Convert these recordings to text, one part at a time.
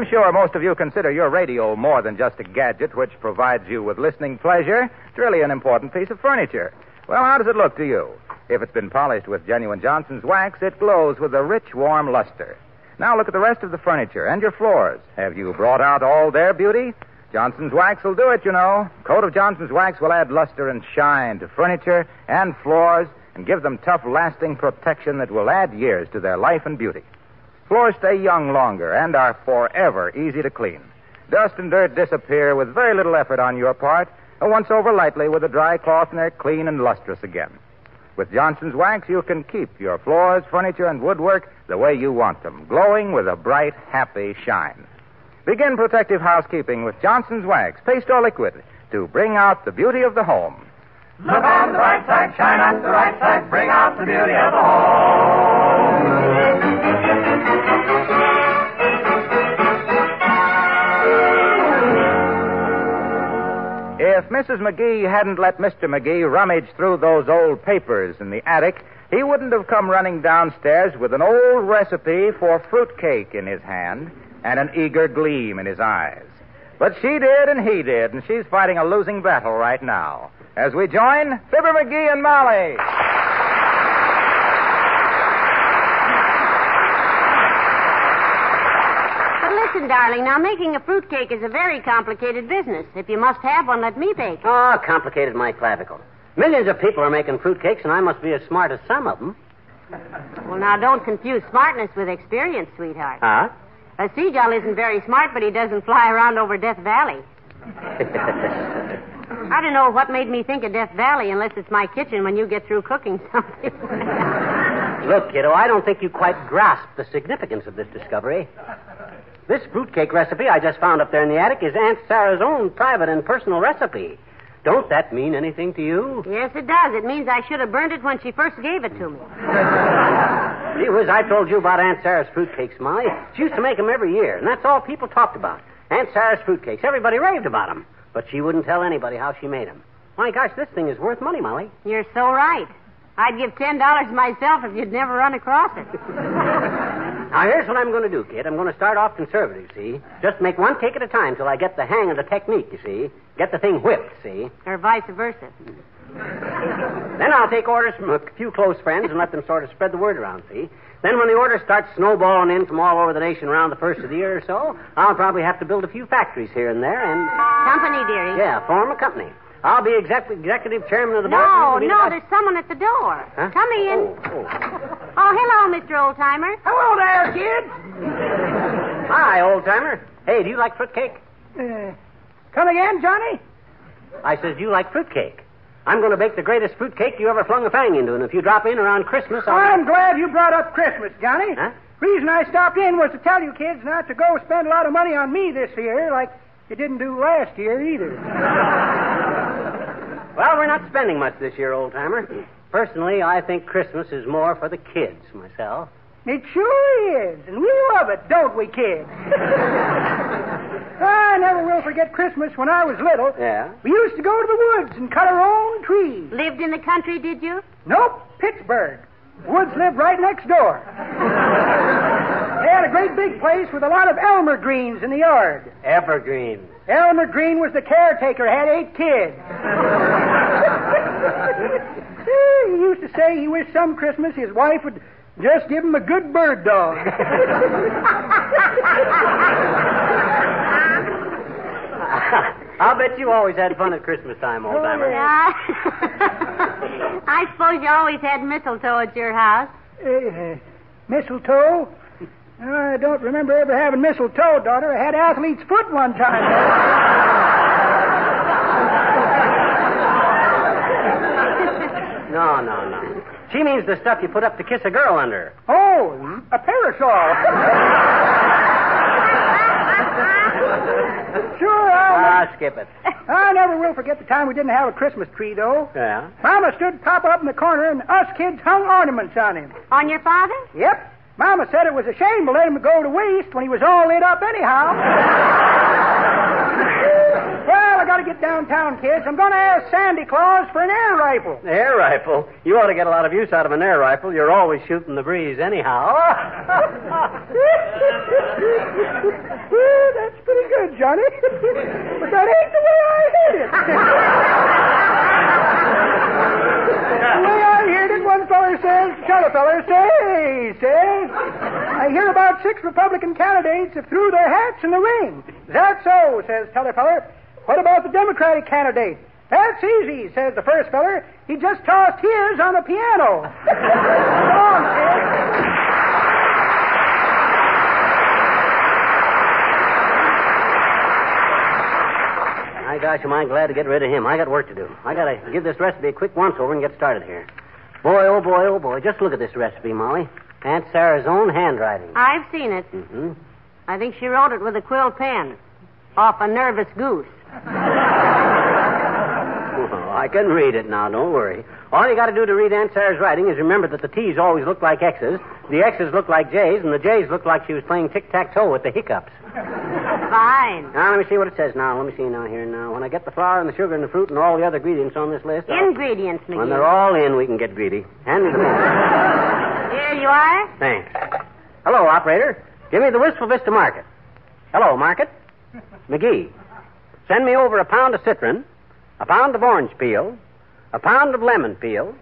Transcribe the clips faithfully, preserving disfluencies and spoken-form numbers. I'm sure most of you consider your radio more than just a gadget which provides you with listening pleasure. It's really an important piece of furniture. Well, how does it look to you? If it's been polished with genuine Johnson's wax, it glows with a rich, warm luster. Now look at the rest of the furniture and your floors. Have you brought out all their beauty? Johnson's wax will do it, you know. A coat of Johnson's wax will add luster and shine to furniture and floors and give them tough, lasting protection that will add years to their life and beauty. Floors stay young longer and are forever easy to clean. Dust and dirt disappear with very little effort on your part, and once over lightly with a dry cloth and they're clean and lustrous again. With Johnson's Wax, you can keep your floors, furniture, and woodwork the way you want them, glowing with a bright, happy shine. Begin protective housekeeping with Johnson's Wax, paste or liquid, to bring out the beauty of the home. Look on the bright side, shine on the right side, bring out the beauty of the home. If Missus McGee hadn't let Mister McGee rummage through those old papers in the attic, he wouldn't have come running downstairs with an old recipe for fruitcake in his hand and an eager gleam in his eyes. But she did and he did, and she's fighting a losing battle right now. As we join Fibber McGee and Molly. Listen, darling, now making a fruitcake is a very complicated business. If you must have one, let me bake. Oh, complicated my clavicle. Millions of people are making fruitcakes, and I must be as smart as some of them. Well, now, don't confuse smartness with experience, sweetheart. Huh? A seagull isn't very smart, but he doesn't fly around over Death Valley. I don't know what made me think of Death Valley unless it's my kitchen when you get through cooking something. Look, kiddo, I don't think you quite grasp the significance of this discovery. This fruitcake recipe I just found up there in the attic is Aunt Sarah's own private and personal recipe. Don't that mean anything to you? Yes, it does. It means I should have burned it when she first gave it to me. Gee whiz, I told you about Aunt Sarah's fruitcakes, Molly. She used to make them every year, and that's all people talked about. Aunt Sarah's fruitcakes. Everybody raved about them. But she wouldn't tell anybody how she made them. My gosh, this thing is worth money, Molly. You're so right. I'd give ten dollars myself if you'd never run across it. Now, here's what I'm going to do, kid. I'm going to start off conservative, see? Just make one cake at a time till I get the hang of the technique, you see? Get the thing whipped, see? Or vice versa. Then I'll take orders from a few close friends and let them sort of spread the word around, see? Then when the orders start snowballing in from all over the nation around the first of the year or so, I'll probably have to build a few factories here and there and... Company, dearie. Yeah, form a company. I'll be exec- executive chairman of the board. No, no, about... there's someone at the door. Huh? Come in. Oh, oh. oh, hello, Mister Oldtimer. Hello there, kid. Hi, Oldtimer. Hey, do you like fruitcake? Uh, come again, Johnny? I says, do you like fruitcake? I'm going to bake the greatest fruitcake you ever flung a fang into, and if you drop in around Christmas, I'll... I'm glad you brought up Christmas, Johnny. Huh? Reason I stopped in was to tell you kids not to go spend a lot of money on me this year, like you didn't do last year either. Well, we're not spending much this year, Old-timer. Personally, I think Christmas is more for the kids, myself. It sure is, and we love it, don't we, kids? I never will forget Christmas when I was little. Yeah? We used to go to the woods and cut our own trees. Lived in the country, did you? Nope, Pittsburgh. The woods lived right next door. They had a great big place with a lot of Elmer Greens in the yard. Evergreen. Elmer Green was the caretaker, had eight kids. He used to say he wished some Christmas his wife would just give him a good bird dog. I'll bet you always had fun at Christmas time, Old-timer. Yeah. I suppose you always had mistletoe at your house. Uh, mistletoe? I don't remember ever having mistletoe, daughter. I had athlete's foot one time. No, no, no. She means the stuff you put up to kiss a girl under. Oh, Oh, a parasol. Sure, I'll... Ah, skip it. I never will forget the time we didn't have a Christmas tree, though. Yeah? Mama stood Papa up in the corner, and us kids hung ornaments on him. On your father? Yep. Mama said it was a shame to let him go to waste when he was all lit up anyhow. Well, I got to get downtown, kids. I'm going to ask Sandy Claus for an air rifle. An air rifle? You ought to get a lot of use out of an air rifle. You're always shooting the breeze anyhow. That's pretty good, Johnny. But that ain't the way I heard it. The way I heard it, one feller says, "Shut up, feller, say, say, I hear about six Republican candidates have threw their hats in the ring." "That's so," says t'other feller. "What about the Democratic candidate?" "That's easy," says the first feller. "He just tossed his on the piano." Come on, kid. My gosh, am I glad to get rid of him. I got work to do. I got to give this recipe a quick once-over and get started here. Boy, oh, boy, oh, boy. Just look at this recipe, Molly. Aunt Sarah's own handwriting. I've seen it. Mm-hmm. I think she wrote it with a quill pen. Off a nervous goose. Well, I can read it now. Don't worry. All you got to do to read Aunt Sarah's writing is remember that the T's always look like X's, the X's look like J's, and the J's look like she was playing tic-tac-toe with the hiccups. Fine. Now, let me see what it says now. Let me see now here now. When I get the flour and the sugar and the fruit and all the other ingredients on this list... Ingredients, I'll... McGee. When they're all in, we can get greedy. Hand me the bowl. Here you are. Thanks. Hello, operator. Give me the Wistful Vista market. Hello, market. McGee, send me over a pound of citron, a pound of orange peel, a pound of lemon peel,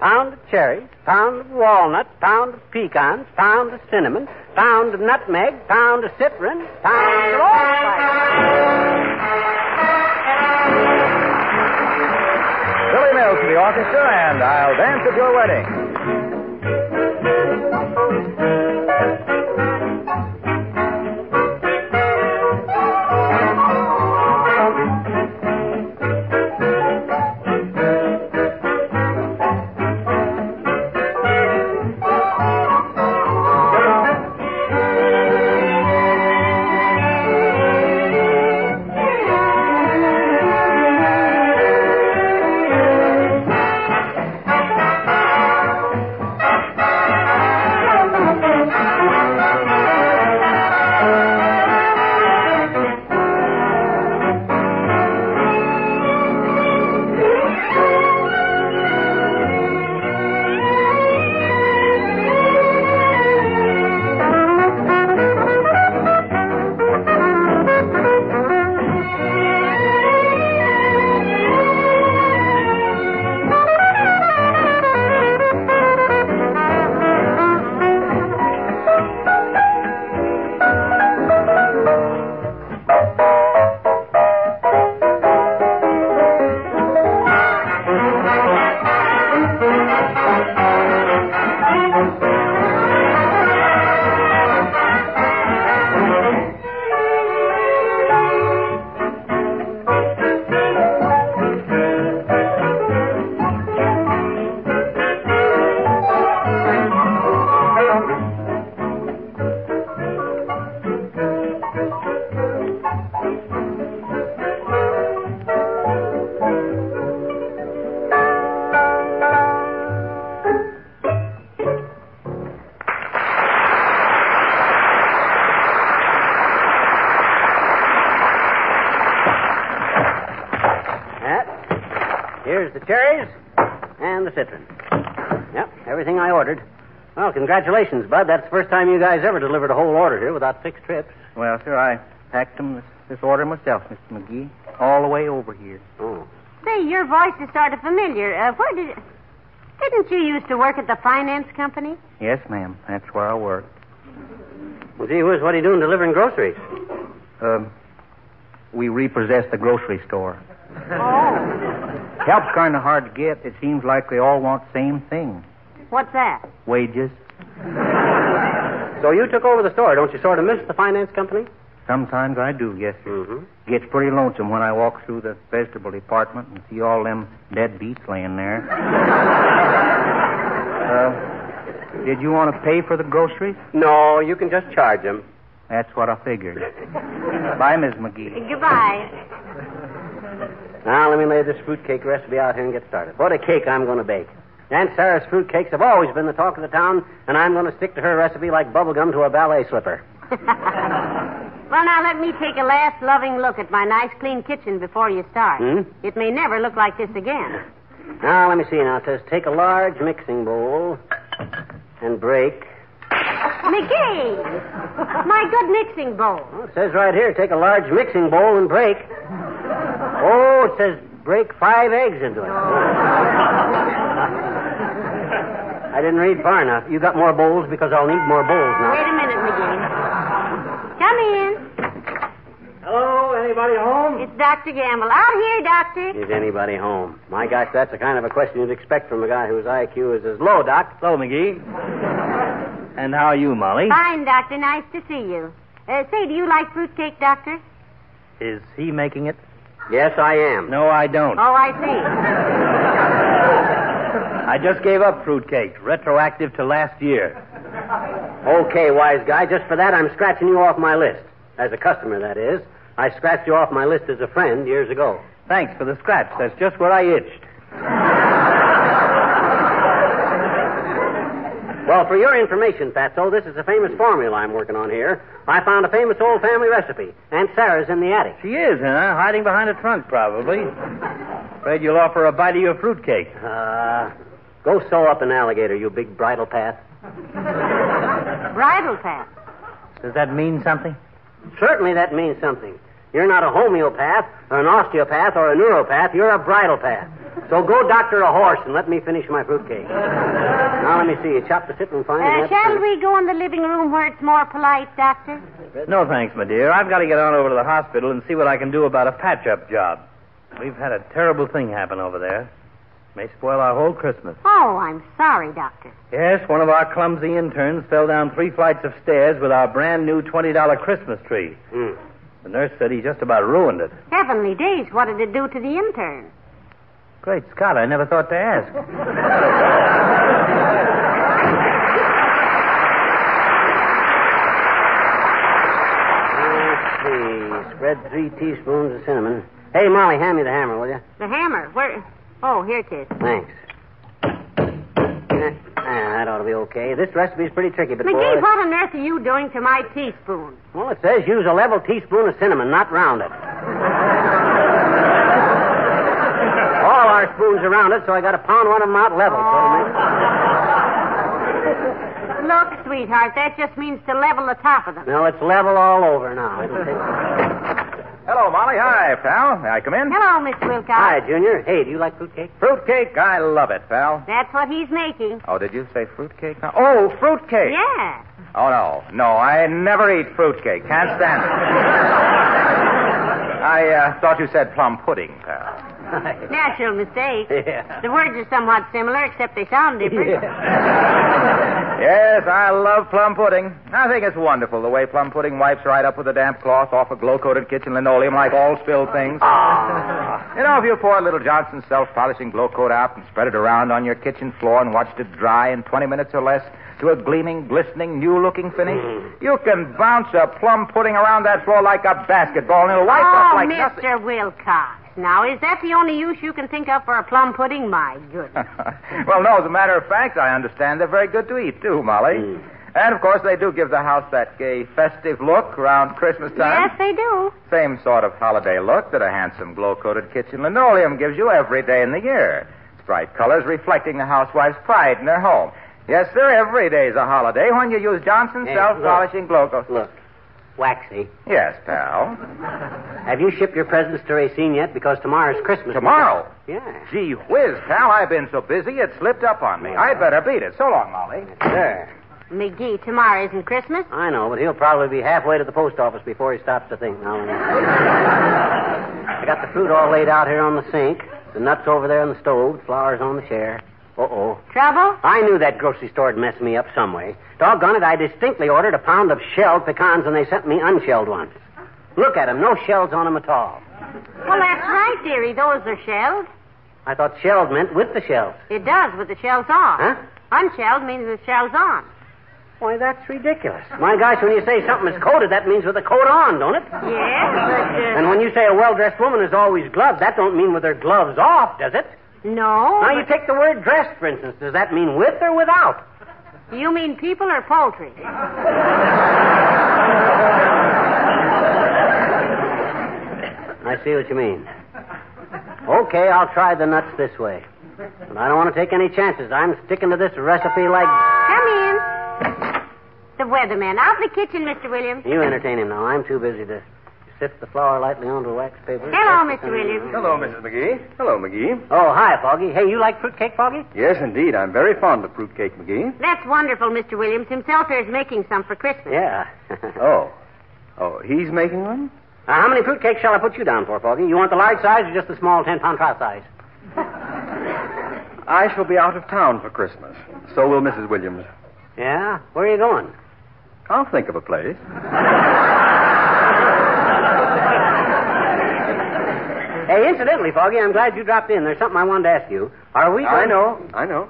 pound of cherries, pound of walnut, pound of pecans, pound of cinnamon, pound of nutmeg, pound of citron, pound of allspice. Billy Mills to the orchestra, and I'll dance at your wedding. Here's the cherries and the citron. Yep, everything I ordered. Well, congratulations, Bud. That's the first time you guys ever delivered a whole order here without six trips. Well, sir, I packed them this, this order myself, Mister McGee, all the way over here. Oh. Say, your voice is sort of familiar. Uh, where did... Didn't you used to work at the finance company? Yes, ma'am. That's where I worked. Well, gee whiz, what are you doing delivering groceries? Um, we repossessed the grocery store. Oh. Help's kind of hard to get. It seems like they all want the same thing. What's that? Wages. So you took over the store. Don't you sort of miss the finance company? Sometimes I do, yes, sir. Mm-hmm. Gets pretty lonesome when I walk through the vegetable department and see all them dead beets laying there. Did you want to pay for the groceries? No, you can just charge them. That's what I figured. Bye, Miss McGee. Goodbye. Now, let me lay this fruitcake recipe out here and get started. What a cake I'm going to bake. Aunt Sarah's fruitcakes have always been the talk of the town, and I'm going to stick to her recipe like bubblegum to a ballet slipper. Well, now, let me take a last loving look at my nice, clean kitchen before you start. Hmm? It may never look like this again. Now, let me see now. It says take a large mixing bowl and break... McGee! My good mixing bowl. Well, it says right here, take a large mixing bowl and break. Oh, it says break five eggs into it. Oh. I didn't read far enough. You got more bowls because I'll need more bowls now. Wait a minute, McGee. Come in. Hello, anybody home? It's Doctor Gamble. Out here, Doctor. Is anybody home? My gosh, that's the kind of a question you'd expect from a guy whose I Q is as low, Doc. Hello, McGee. And how are you, Molly? Fine, Doctor. Nice to see you. Uh, say, do you like fruitcake, Doctor? Is he making it? Yes, I am. No, I don't. Oh, I see. I just gave up fruitcake, retroactive to last year. Okay, wise guy. Just for that, I'm scratching you off my list. As a customer, that is. I scratched you off my list as a friend years ago. Thanks for the scratch. That's just where I itched. Well, for your information, Fatso, this is a famous formula I'm working on here. I found a famous old family recipe. Aunt Sarah's in the attic. She is, huh? Hiding behind a trunk, probably. Afraid you'll offer a bite of your fruitcake. Uh, go sew up an alligator, you big bridle path. Bridle path? Does that mean something? Certainly that means something. You're not a homeopath or an osteopath or a neuropath. You're a bridle path. So go doctor a horse and let me finish my fruitcake. Now, let me see. You chop the tip and find uh, it. Shall we go in the living room where it's more polite, Doctor? No, thanks, my dear. I've got to get on over to the hospital and see what I can do about a patch-up job. We've had a terrible thing happen over there. May spoil our whole Christmas. Oh, I'm sorry, Doctor. Yes, one of our clumsy interns fell down three flights of stairs with our brand-new twenty dollar Christmas tree. Mm. The nurse said he just about ruined it. Heavenly days, what did it do to the intern? Great Scott, I never thought to ask. Let's see. Spread three teaspoons of cinnamon. Hey, Molly, hand me the hammer, will you? The hammer? Where? Oh, here it is. Thanks. Ah, that ought to be okay. This recipe's pretty tricky, but... McGee, boy, what on earth are you doing to my teaspoon? Well, it says use a level teaspoon of cinnamon, not round it. All our spoons are rounded, so I got to pound one of them out level. Oh. So look, sweetheart, that just means to level the top of them. No, it's level all over now. Hello, Molly. Hi, pal. May I come in? Hello, Mister Wilcox. Hi, Junior. Hey, do you like fruitcake? Fruitcake? I love it, pal. That's what he's making. Oh, did you say fruitcake? Oh, fruitcake. Yeah. Oh, no. No, I never eat fruitcake. Can't stand it. I uh, thought you said plum pudding, pal. Natural mistake. Yeah. The words are somewhat similar, except they sound different. Yeah. Yes, I love plum pudding. I think it's wonderful the way plum pudding wipes right up with a damp cloth off a glow-coated kitchen linoleum like all spilled things. Oh. You know, if you pour a little Johnson's Self-Polishing Glow Coat out and spread it around on your kitchen floor and watched it dry in twenty minutes or less to a gleaming, glistening, new-looking finish, mm. you can bounce a plum pudding around that floor like a basketball and it'll wipe oh, up like nothing. Oh, Mister Wilcox. Now, is that the only use you can think of for a plum pudding? My goodness. Well, no, as a matter of fact, I understand they're very good to eat, too, Molly. Mm. And, of course, they do give the house that gay, festive look around Christmas time. Yes, they do. Same sort of holiday look that a handsome glow-coated kitchen linoleum gives you every day in the year. Its bright colors reflecting the housewife's pride in their home. Yes, sir, every day's a holiday when you use Johnson's hey, Self-Polishing Glow Coat. Look. Waxy. Yes, pal. Have you shipped your presents to Racine yet? Because tomorrow's Christmas. Tomorrow? Yeah. Gee whiz, pal. I've been so busy it slipped up on me. Yeah. I'd better beat it. So long, Molly. Sure. McGee, tomorrow isn't Christmas. I know, but he'll probably be halfway to the post office before he stops to think. Now, I got the fruit all laid out here on the sink. The nuts over there on the stove. Flowers on the chair. Uh-oh. Trouble? I knew that grocery store would mess me up some way. Doggone it, I distinctly ordered a pound of shelled pecans, and they sent me unshelled ones. Look at them. No shells on them at all. Well, that's right, dearie. Those are shelled. I thought shelled meant with the shells. It does, with the shells off. Huh? Unshelled means with shells on. Why, that's ridiculous. My gosh, when you say something is coated, that means with a coat on, don't it? Yes, but... Uh... And when you say a well-dressed woman is always gloved, that don't mean with her gloves off, does it? No. Now, but... you take the word dressed, for instance. Does that mean with or without? You mean people or poultry? I see what you mean. Okay, I'll try the nuts this way. But I don't want to take any chances. I'm sticking to this recipe like... Come in. The weatherman. Out of the kitchen, Mister Williams. You entertain him now. I'm too busy to sift the flour lightly onto wax paper. Hello, Mister Williams. Hello, Missus McGee. Hello, McGee. Oh, hi, Foggy. Hey, you like fruitcake, Foggy? Yes, indeed. I'm very fond of fruitcake, McGee. That's wonderful, Mister Williams. Himself is making some for Christmas. Yeah. Oh. Oh, he's making one? Uh, how many fruitcakes shall I put you down for, Foggy? You want the large size or just the small ten-pound trout size? I shall be out of town for Christmas. So will Missus Williams. Yeah? Where are you going? I'll think of a place. Hey, incidentally, Foggy, I'm glad you dropped in. There's something I wanted to ask you. Are we going... I know, I know.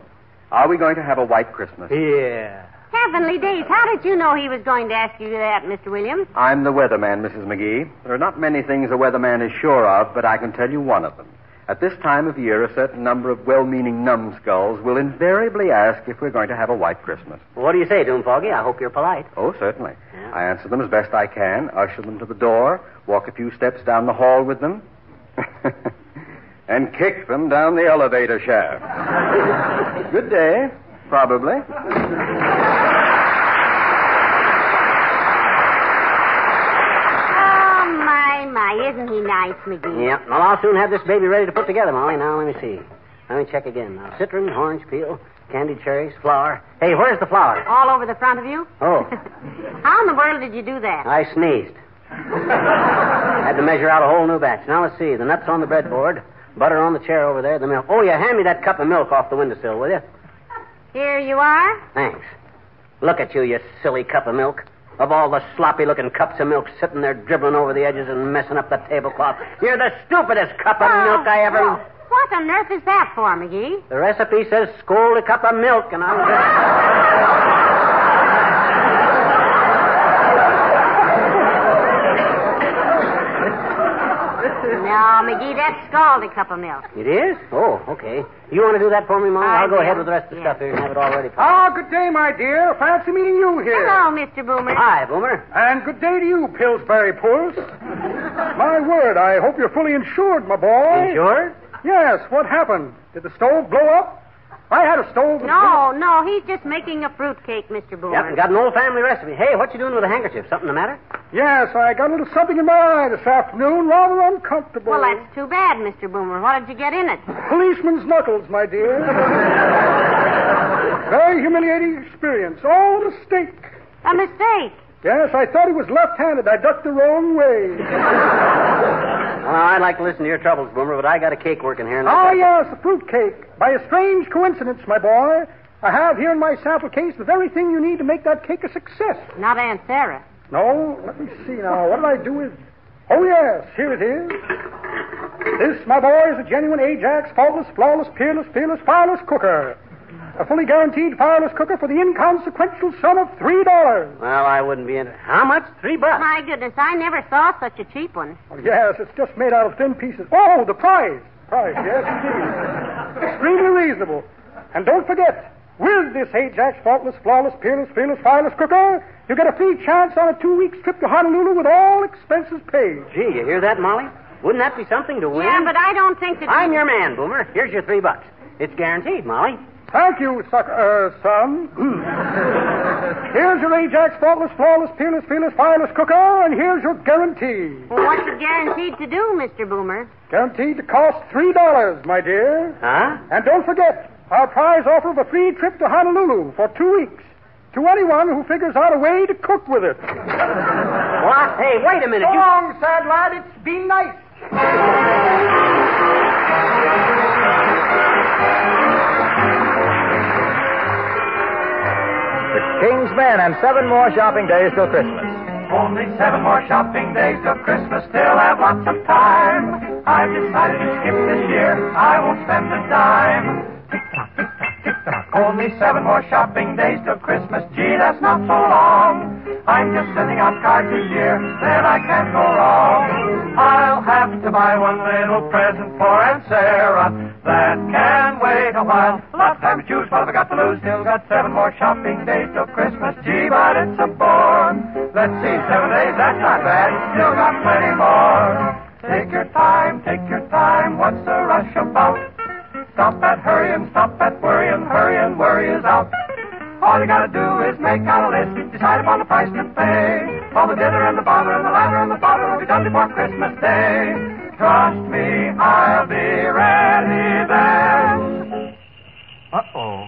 Are we going to have a white Christmas? Yeah. Heavenly days, how did you know he was going to ask you that, Mister Williams? I'm the weatherman, Missus McGee. There are not many things a weatherman is sure of, but I can tell you one of them. At this time of year, a certain number of well-meaning numbskulls will invariably ask if we're going to have a white Christmas. Well, what do you say to them, Foggy? I hope you're polite. Oh, certainly. Yeah. I answer them as best I can, usher them to the door, walk a few steps down the hall with them, and kick them down the elevator shaft. Good day, probably. Isn't he nice, McGee? Yep. Well, I'll soon have this baby ready to put together, Molly. Now, let me see. Let me check again. Now, citron, orange peel, candied cherries, flour. Hey, where's the flour? All over the front of you. Oh. How in the world did you do that? I sneezed. I had to measure out a whole new batch. Now, let's see. The nuts on the breadboard, butter on the chair over there, the milk. Oh, yeah, hand me that cup of milk off the windowsill, will you? Here you are. Thanks. Look at you, you silly cup of milk. Of all the sloppy-looking cups of milk sitting there dribbling over the edges and messing up the tablecloth. You're the stupidest cup of oh, milk I ever... Oh, what on earth is that for, McGee? The recipe says scold a cup of milk, and I'm just... No, McGee, that's scald a cup of milk. It is? Oh, okay. You want to do that for me, Mom? I I'll go will. ahead with the rest of the yeah. stuff here and have it all ready. Oh, good day, my dear. Fancy meeting you here. Hello, Mister Boomer. Hi, Boomer. And good day to you, Pillsbury Pulse. My word, I hope you're fully insured, my boy. Insured? Yes. What happened? Did the stove blow up? I had a stove. No, and... no. He's just making a fruitcake, Mister Boomer. Yep, and got an old family recipe. Hey, what you doing with a handkerchief? Something the matter? Yes, I got a little something in my eye this afternoon. Rather uncomfortable. Well, that's too bad, Mister Boomer. What did you get in it? Policeman's knuckles, my dear. Very humiliating experience. Oh, a mistake. A mistake? Yes, I thought he was left-handed. I ducked the wrong way. Well, I'd like to listen to your troubles, Boomer, but I got a cake working here. Oh, yes, a fruit cake. By a strange coincidence, my boy, I have here in my sample case the very thing you need to make that cake a success. Not Aunt Sarah. No, let me see now. What did I do with... Oh, yes, here it is. This, my boy, is a genuine Ajax, faultless, flawless, peerless, fearless, fireless cooker. A fully guaranteed fireless cooker for the inconsequential sum of three dollars. Well, I wouldn't be in it. How much? Three bucks. My goodness, I never saw such a cheap one. Oh, yes, it's just made out of thin pieces. Oh, the price. Price, yes, indeed. Extremely reasonable. And don't forget, with this Ajax faultless, flawless, peerless, fearless, fireless cooker, you get a free chance on a two-week trip to Honolulu with all expenses paid. Gee, you hear that, Molly? Wouldn't that be something to win? Yeah, but I don't think that... I'm we... your man, Boomer. Here's your three bucks. It's guaranteed, Molly. Thank you, sucker, uh, son. Here's your Ajax faultless, flawless, peerless, fearless, fireless cooker, and here's your guarantee. Well, what's it guaranteed to do, Mister Boomer? Guaranteed to cost three dollars, my dear. Huh? And don't forget, our prize offer of a free trip to Honolulu for two weeks to anyone who figures out a way to cook with it. What? Hey, wait a minute. So you... long, sad lad. It's been nice. Kingsmen and seven more shopping days till Christmas. Only seven more shopping days till Christmas, still have lots of time. I've decided to skip this year, I won't spend a dime. Tick-tock, tick-tock, tick-tock. Only seven more shopping days till Christmas, gee, that's not so long. I'm just sending out cards this year, then I can't go wrong. I'll have to buy one little present for Aunt Sarah that can wait a while. Lots of time to choose, what have I got to lose? Still got seven more shopping days till Christmas, gee, but it's a bore. Let's see, seven days, that's not bad, still got plenty more. Take your time, take your time, what's the rush about? Stop that hurrying, stop that worrying, hurrying, worry is out. All you gotta do is make out a list, decide upon the price to pay. All the dither and the bother and the lather and the bother will be done before Christmas Day. Trust me, I'll be ready then. Uh-oh.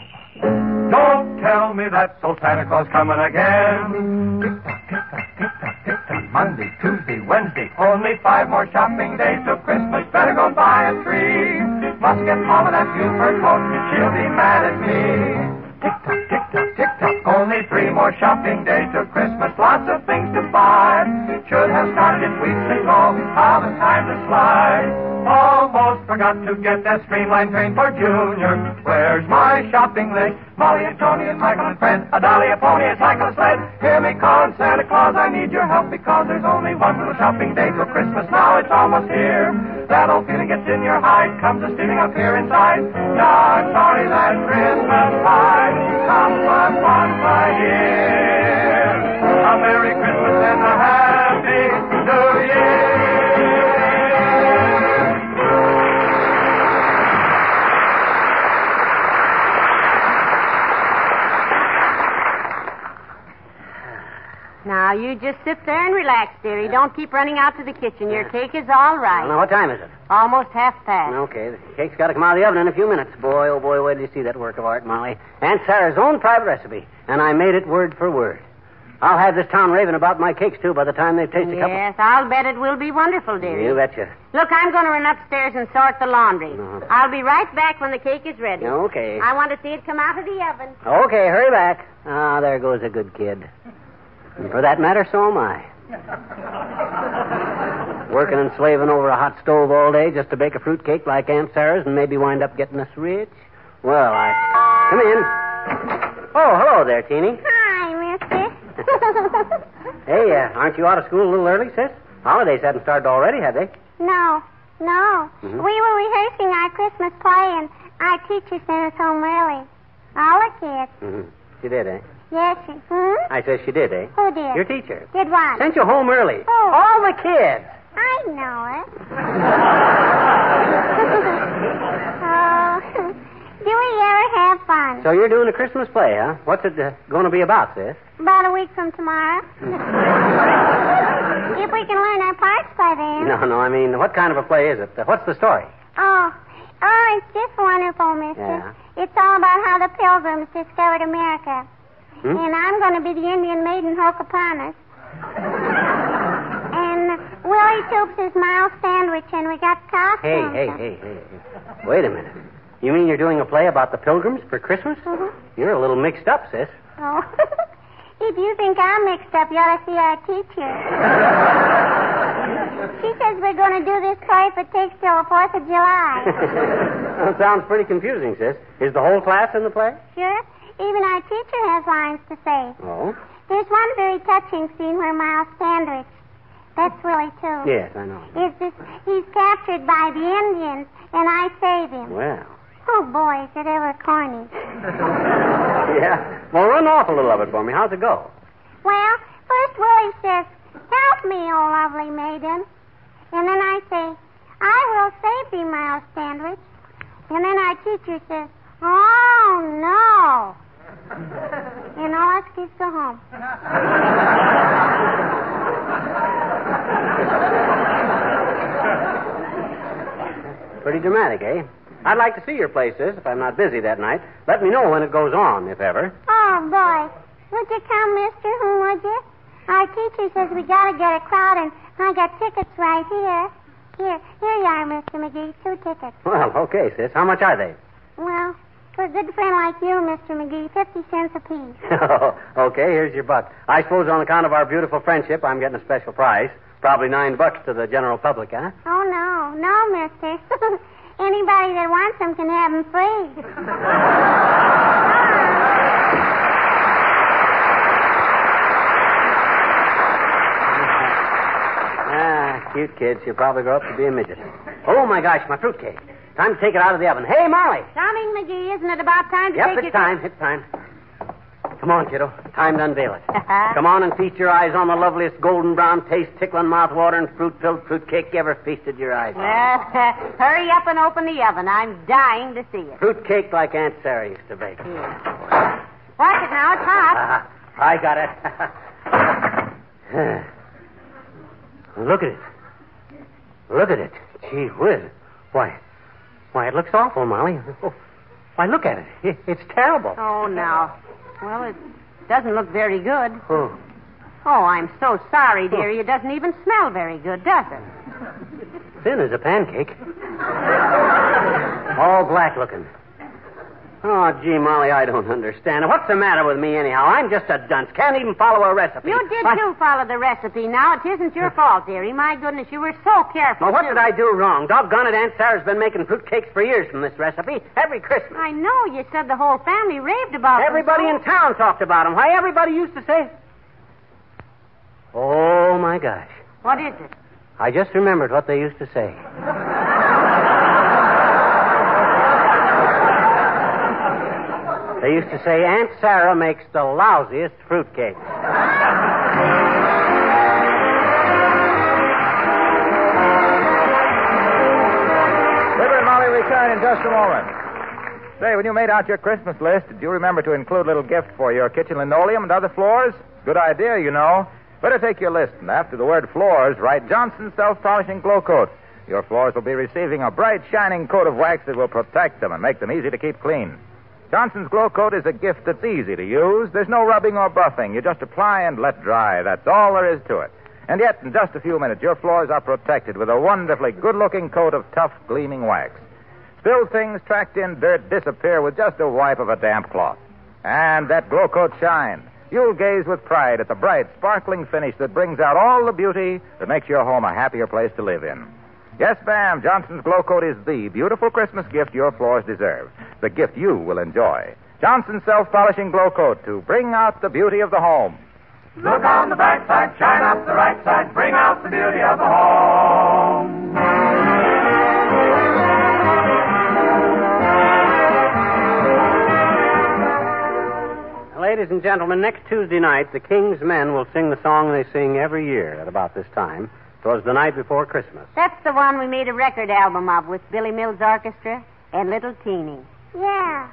Don't tell me that old Santa Claus coming again. Tick-tock, tick-tock, tick-tock, tick-tock. Monday, Tuesday, Wednesday. Only five more shopping days till Christmas. Better go buy a tree. Must get Mama that new fur coat. She'll be mad at me. Tick-tock, tick-tock, tick-tock. Only three more shopping days till Christmas. Lots of things to buy. Should have started it weeks ago. How the time to slide. Almost forgot to get that streamlined train for Junior. Where's my shopping list? Molly and Tony and Michael and Fred. A dolly, a pony, a cycle, a sled. Hear me calling Santa Claus. I need your help because there's only one little shopping day till Christmas. Now it's almost here. That old feeling gets in your hide. Comes a steaming up here inside. Now I'm sorry that Christmas pie. Come on, one by year. A Merry Christmas and a Happy New Year. Now, you just sit there and relax, dearie. Don't keep running out to the kitchen. Your cake is all right. Well, now, what time is it? Almost half past. Okay, the cake's got to come out of the oven in a few minutes. Boy, oh boy, wait till you see that work of art, Molly. Aunt Sarah's own private recipe, and I made it word for word. I'll have this town raving about my cakes, too, by the time they've tasted a couple. Yes, I'll bet it will be wonderful, dearie. You betcha. Look, I'm going to run upstairs and sort the laundry. Uh-huh. I'll be right back when the cake is ready. Okay. I want to see it come out of the oven. Okay, hurry back. Ah, there goes a good kid. And for that matter, so am I. Working and slaving over a hot stove all day just to bake a fruitcake like Aunt Sarah's and maybe wind up getting us rich. Well, I... Come in. Oh, hello there, Teenie. Hi, mister. Hey, uh, aren't you out of school a little early, sis? Holidays haven't started already, have they? No, no. Mm-hmm. We were rehearsing our Christmas play, and our teacher sent us home early. All the kids. Mm-hmm. She did, eh? Yes, she... Hmm? I said she did, eh? Who did? Your teacher. Did what? Sent you home early. Who? All the kids. I know it. Oh, do we ever have fun? So you're doing a Christmas play, huh? What's it uh, going to be about, sis? About a week from tomorrow. If we can learn our parts by then. No, no, I mean, what kind of a play is it? What's the story? Oh, oh, it's just wonderful, mister. Yeah. It's all about how the Pilgrims discovered America. Hmm? And I'm going to be the Indian maiden Hocapana. Willie Toops is Miles Standish, and we got costumes. Hey, hey, hey, hey, hey. Wait a minute. You mean you're doing a play about the Pilgrims for Christmas? Mm-hmm. You're a little mixed up, sis. Oh. If you think I'm mixed up, you ought to see our teacher. She says we're going to do this play if it takes till the fourth of July. That sounds pretty confusing, sis. Is the whole class in the play? Sure. Even our teacher has lines to say. Oh? There's one very touching scene where Miles Standish... That's Willie, too. Yes, I know. It's just, he's captured by the Indians, and I save him. Well. Oh, boy, is it ever corny. Yeah. Well, run off a little of it for me. How's it go? Well, first Willie says, "Help me, oh lovely maiden." And then I say, "I will save thee, Miles Standish." And then our teacher says, "Oh, no." And all us kids go home. Pretty dramatic, eh? I'd like to see your play, sis, if I'm not busy that night. Let me know when it goes on, if ever. Oh, boy. Would you come, mister? Who would you? Our teacher says we gotta get a crowd, and I got tickets right here. Here, here you are, mister McGee. Two tickets. Well, okay, sis. How much are they? Well, For a good friend like you, Mister McGee, fifty cents apiece. Oh, okay, here's your buck. I suppose on account of our beautiful friendship, I'm getting a special prize. Probably nine bucks to the general public, huh? Oh, no. No, mister. Anybody that wants them can have them free. ah, cute kid. She'll probably grow up to be a midget. Oh, my gosh, my fruitcake. Time to take it out of the oven. Hey, Molly. Coming, McGee. Isn't it about time to yep, take it? Yep, it's time. It's time. Come on, kiddo. Time to unveil it. Come on and feast your eyes on the loveliest golden brown taste, tickling mouthwatering, fruit-filled fruitcake you ever feasted your eyes on. Well, hurry up and open the oven. I'm dying to see it. Fruitcake like Aunt Sarah used to bake. Yeah. Watch it now. It's hot. Uh, I got it. Look at it. Look at it. Gee whiz. Why... Why, it looks awful, Molly. Oh, why, look at it. it. It's terrible. Oh, now. Well, it doesn't look very good. Oh. Oh, I'm so sorry, dearie. Oh. It doesn't even smell very good, does it? Thin as a pancake. All black looking. Oh, gee, Molly, I don't understand. What's the matter with me, anyhow? I'm just a dunce. Can't even follow a recipe. You did, I... too, follow the recipe. Now, it isn't your fault, dearie. My goodness, you were so careful. Well, what too. did I do wrong? Doggone it, Aunt Sarah's been making fruitcakes for years from this recipe every Christmas. I know. You said the whole family raved about them. Everybody in town talked about them. Why, everybody used to say... Oh, my gosh. What is it? I just remembered what they used to say. They used to say, Aunt Sarah makes the lousiest fruitcakes. Fibber and Molly return in just a moment. Say, when you made out your Christmas list, did you remember to include little gifts for your kitchen linoleum and other floors? Good idea, you know. Better take your list, and after the word floors, write Johnson's Self-Polishing Glow Coat. Your floors will be receiving a bright, shining coat of wax that will protect them and make them easy to keep clean. Johnson's Glow Coat is a gift that's easy to use. There's no rubbing or buffing. You just apply and let dry. That's all there is to it. And yet, in just a few minutes, your floors are protected with a wonderfully good-looking coat of tough, gleaming wax. Spilled things, tracked in dirt, disappear with just a wipe of a damp cloth. And that Glow Coat shines. You'll gaze with pride at the bright, sparkling finish that brings out all the beauty that makes your home a happier place to live in. Yes, ma'am, Johnson's Glow Coat is the beautiful Christmas gift your floors deserve. The gift you will enjoy. Johnson's Self-Polishing Glow Coat to bring out the beauty of the home. Look on the bright side, shine up the right side, bring out the beauty of the home. Ladies and gentlemen, next Tuesday night, the Kingsmen will sing the song they sing every year at about this time. It was the night before Christmas. That's the one we made a record album of with Billy Mills Orchestra and Little Teenie. Yeah.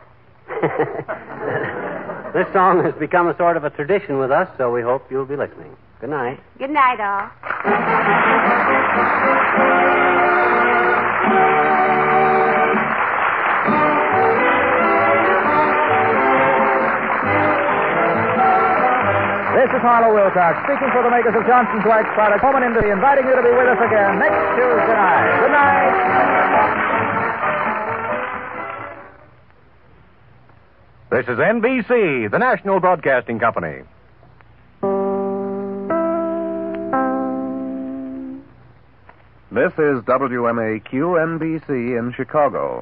This song has become a sort of a tradition with us, so we hope you'll be listening. Good night. Good night, all. This is Harlow Wilcox, speaking for the makers of Johnson's Wax Product, Home and Industry, inviting you to be with us again next Tuesday night. Good night. This is N B C, the National Broadcasting Company. This is W M A Q N B C in Chicago.